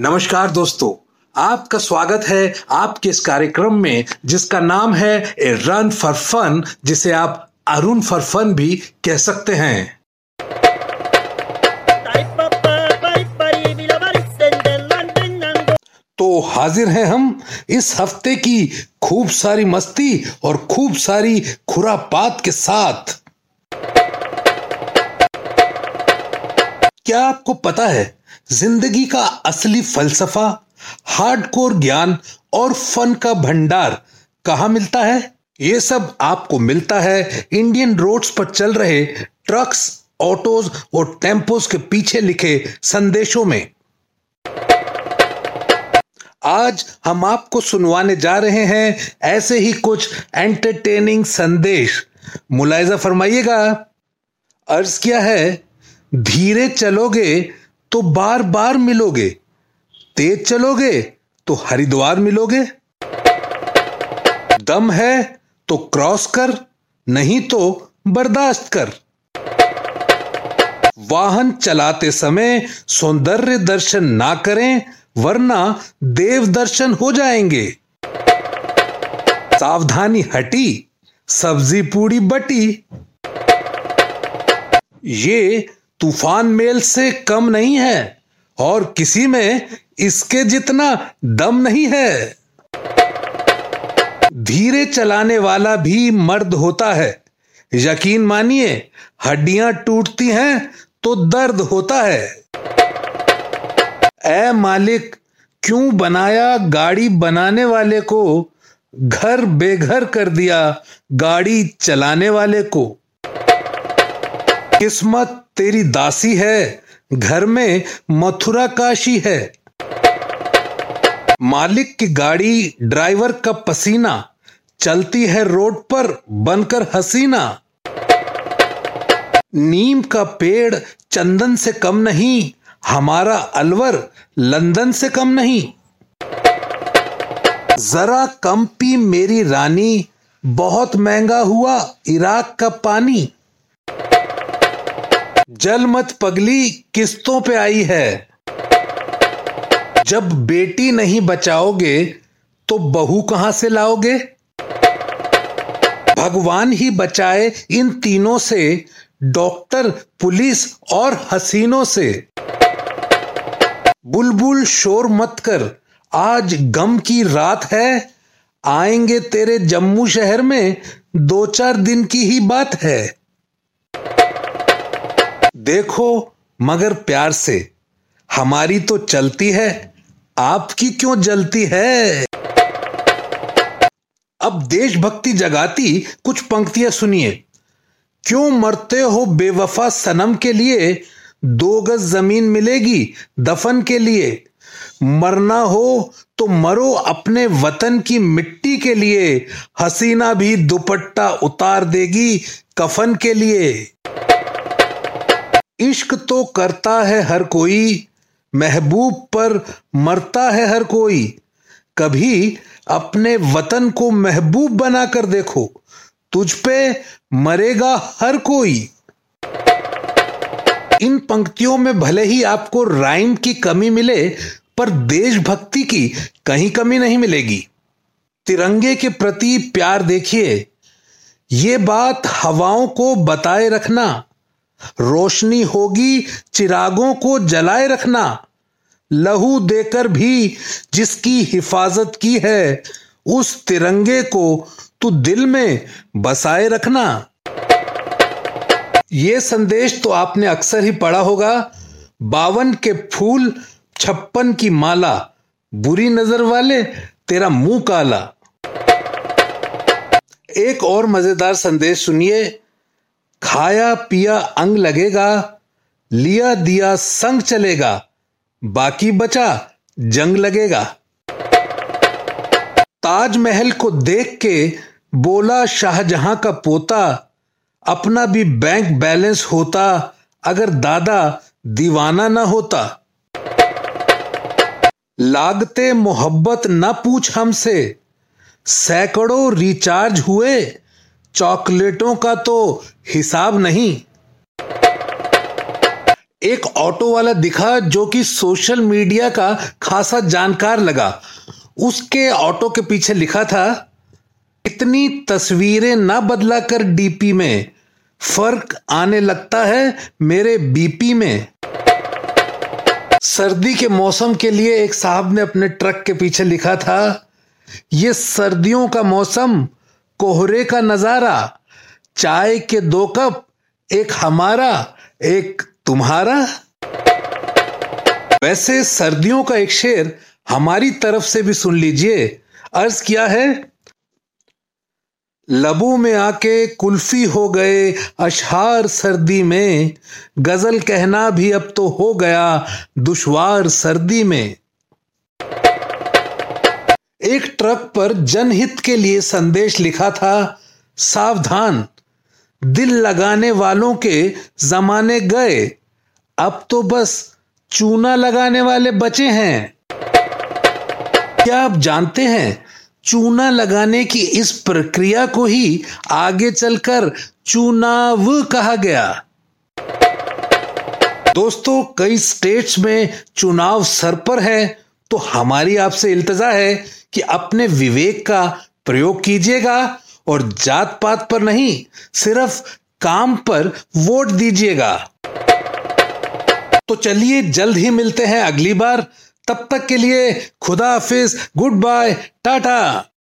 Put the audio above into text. नमस्कार दोस्तों, आपका स्वागत है आपके इस कार्यक्रम में जिसका नाम है ए रन फॉर फन, जिसे आप अरुण फॉर फन भी कह सकते हैं। तो हाजिर हैं हम इस हफ्ते की खूब सारी मस्ती और खूब सारी खुरापात के साथ। क्या आपको पता है जिंदगी का असली फलसफा, हार्डकोर ज्ञान और फन का भंडार कहाँ मिलता है? ये सब आपको मिलता है इंडियन रोड्स पर चल रहे ट्रक्स, ऑटोज और टेम्पोज के पीछे लिखे संदेशों में। आज हम आपको सुनवाने जा रहे हैं ऐसे ही कुछ एंटरटेनिंग संदेश। मुलाहिजा फरमाइएगा। अर्ज किया है, धीरे चलोगे तो बार बार मिलोगे, तेज चलोगे तो हरिद्वार मिलोगे, दम है तो क्रॉस कर, नहीं तो बर्दाश्त कर। वाहन चलाते समय सौंदर्य दर्शन ना करें वरना देव दर्शन हो जाएंगे। सावधानी हटी, सब्जी पूरी बटी। ये तूफान मेल से कम नहीं है और किसी में इसके जितना दम नहीं है। धीरे चलाने वाला भी मर्द होता है, यकीन मानिए हड्डियां टूटती हैं तो दर्द होता है। ऐ मालिक, क्यों बनाया गाड़ी बनाने वाले को, घर बेघर कर दिया गाड़ी चलाने वाले को। किस्मत तेरी दासी है, घर में मथुरा काशी है। मालिक की गाड़ी ड्राइवर का पसीना, चलती है रोड पर बनकर हसीना। नीम का पेड़ चंदन से कम नहीं, हमारा अलवर लंदन से कम नहीं। जरा कम पी मेरी रानी, बहुत महंगा हुआ इराक का पानी। जल मत पगली, किस्तों पे आई है। जब बेटी नहीं बचाओगे तो बहू कहां से लाओगे। भगवान ही बचाए इन तीनों से, डॉक्टर, पुलिस और हसीनों से। बुलबुल शोर मत कर, आज गम की रात है, आएंगे तेरे जम्मू शहर में, दो चार दिन की ही बात है। देखो मगर प्यार से, हमारी तो चलती है, आपकी क्यों जलती है। अब देशभक्ति जगाती कुछ पंक्तियां सुनिए। क्यों मरते हो बेवफा सनम के लिए, दो गज जमीन मिलेगी दफन के लिए। मरना हो तो मरो अपने वतन की मिट्टी के लिए, हसीना भी दुपट्टा उतार देगी कफन के लिए। इश्क तो करता है हर कोई, महबूब पर मरता है हर कोई। कभी अपने वतन को महबूब बना कर देखो, तुझ पे मरेगा हर कोई। इन पंक्तियों में भले ही आपको राइम की कमी मिले पर देशभक्ति की कहीं कमी नहीं मिलेगी। तिरंगे के प्रति प्यार देखिए, ये बात हवाओं को बताए रखना, रोशनी होगी चिरागों को जलाए रखना। लहू देकर भी जिसकी हिफाजत की है, उस तिरंगे को तू दिल में बसाए रखना। ये संदेश तो आपने अक्सर ही पढ़ा होगा। 52 के फूल 56 की माला, बुरी नजर वाले तेरा मुंह काला। एक और मजेदार संदेश सुनिए। खाया पिया अंग लगेगा, लिया दिया संग चलेगा, बाकी बचा जंग लगेगा। ताजमहल को देख के बोला शाहजहां का पोता, अपना भी बैंक बैलेंस होता अगर दादा दीवाना ना होता। लागते मोहब्बत ना पूछ हमसे, सैकड़ों रिचार्ज हुए, चॉकलेटों का तो हिसाब नहीं। एक ऑटो वाला दिखा जो कि सोशल मीडिया का खासा जानकार लगा। उसके ऑटो के पीछे लिखा था, इतनी तस्वीरें ना बदला कर डीपी में, फर्क आने लगता है मेरे बीपी में। सर्दी के मौसम के लिए एक साहब ने अपने ट्रक के पीछे लिखा था, ये सर्दियों का मौसम, कोहरे का नजारा, चाय के 2 कप, एक हमारा एक तुम्हारा। वैसे सर्दियों का एक शेर हमारी तरफ से भी सुन लीजिए। अर्ज किया है, लबों में आके कुल्फी हो गए अशहार सर्दी में, गजल कहना भी अब तो हो गया दुश्वार सर्दी में। एक ट्रक पर जनहित के लिए संदेश लिखा था, सावधान, दिल लगाने वालों के जमाने गए, अब तो बस चूना लगाने वाले बचे हैं। क्या आप जानते हैं, चूना लगाने की इस प्रक्रिया को ही आगे चलकर चुनाव कहा गया। दोस्तों, कई स्टेट्स में चुनाव सर पर है, तो हमारी आपसे इल्तिजा है कि अपने विवेक का प्रयोग कीजिएगा और जात पात पर नहीं, सिर्फ काम पर वोट दीजिएगा। तो चलिए, जल्द ही मिलते हैं अगली बार। तब तक के लिए खुदा हाफिज, गुड बाय, टाटा।